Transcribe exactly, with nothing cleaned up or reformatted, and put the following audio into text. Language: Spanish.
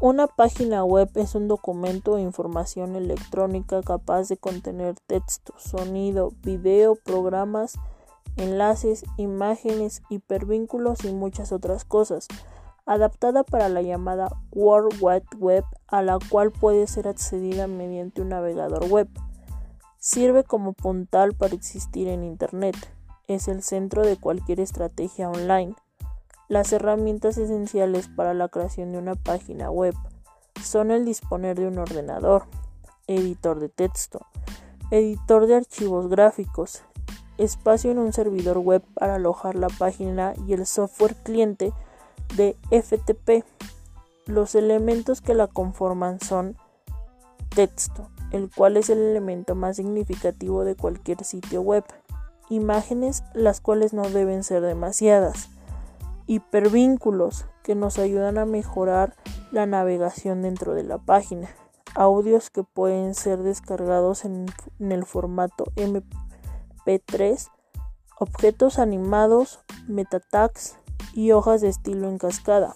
Una página web es un documento o información electrónica capaz de contener texto, sonido, video, programas, enlaces, imágenes, hipervínculos y muchas otras cosas, adaptada para la llamada World Wide Web, a la cual puede ser accedida mediante un navegador web. Sirve como puntal para existir en Internet. Es el centro de cualquier estrategia online. Las herramientas esenciales para la creación de una página web son el disponer de un ordenador, editor de texto, editor de archivos gráficos, espacio en un servidor web para alojar la página y el software cliente de F T P. Los elementos que la conforman son texto, el cual es el elemento más significativo de cualquier sitio web, imágenes, las cuales no deben ser demasiadas, hipervínculos que nos ayudan a mejorar la navegación dentro de la página, audios que pueden ser descargados en, en el formato M P tres, objetos animados, metatags y hojas de estilo en cascada.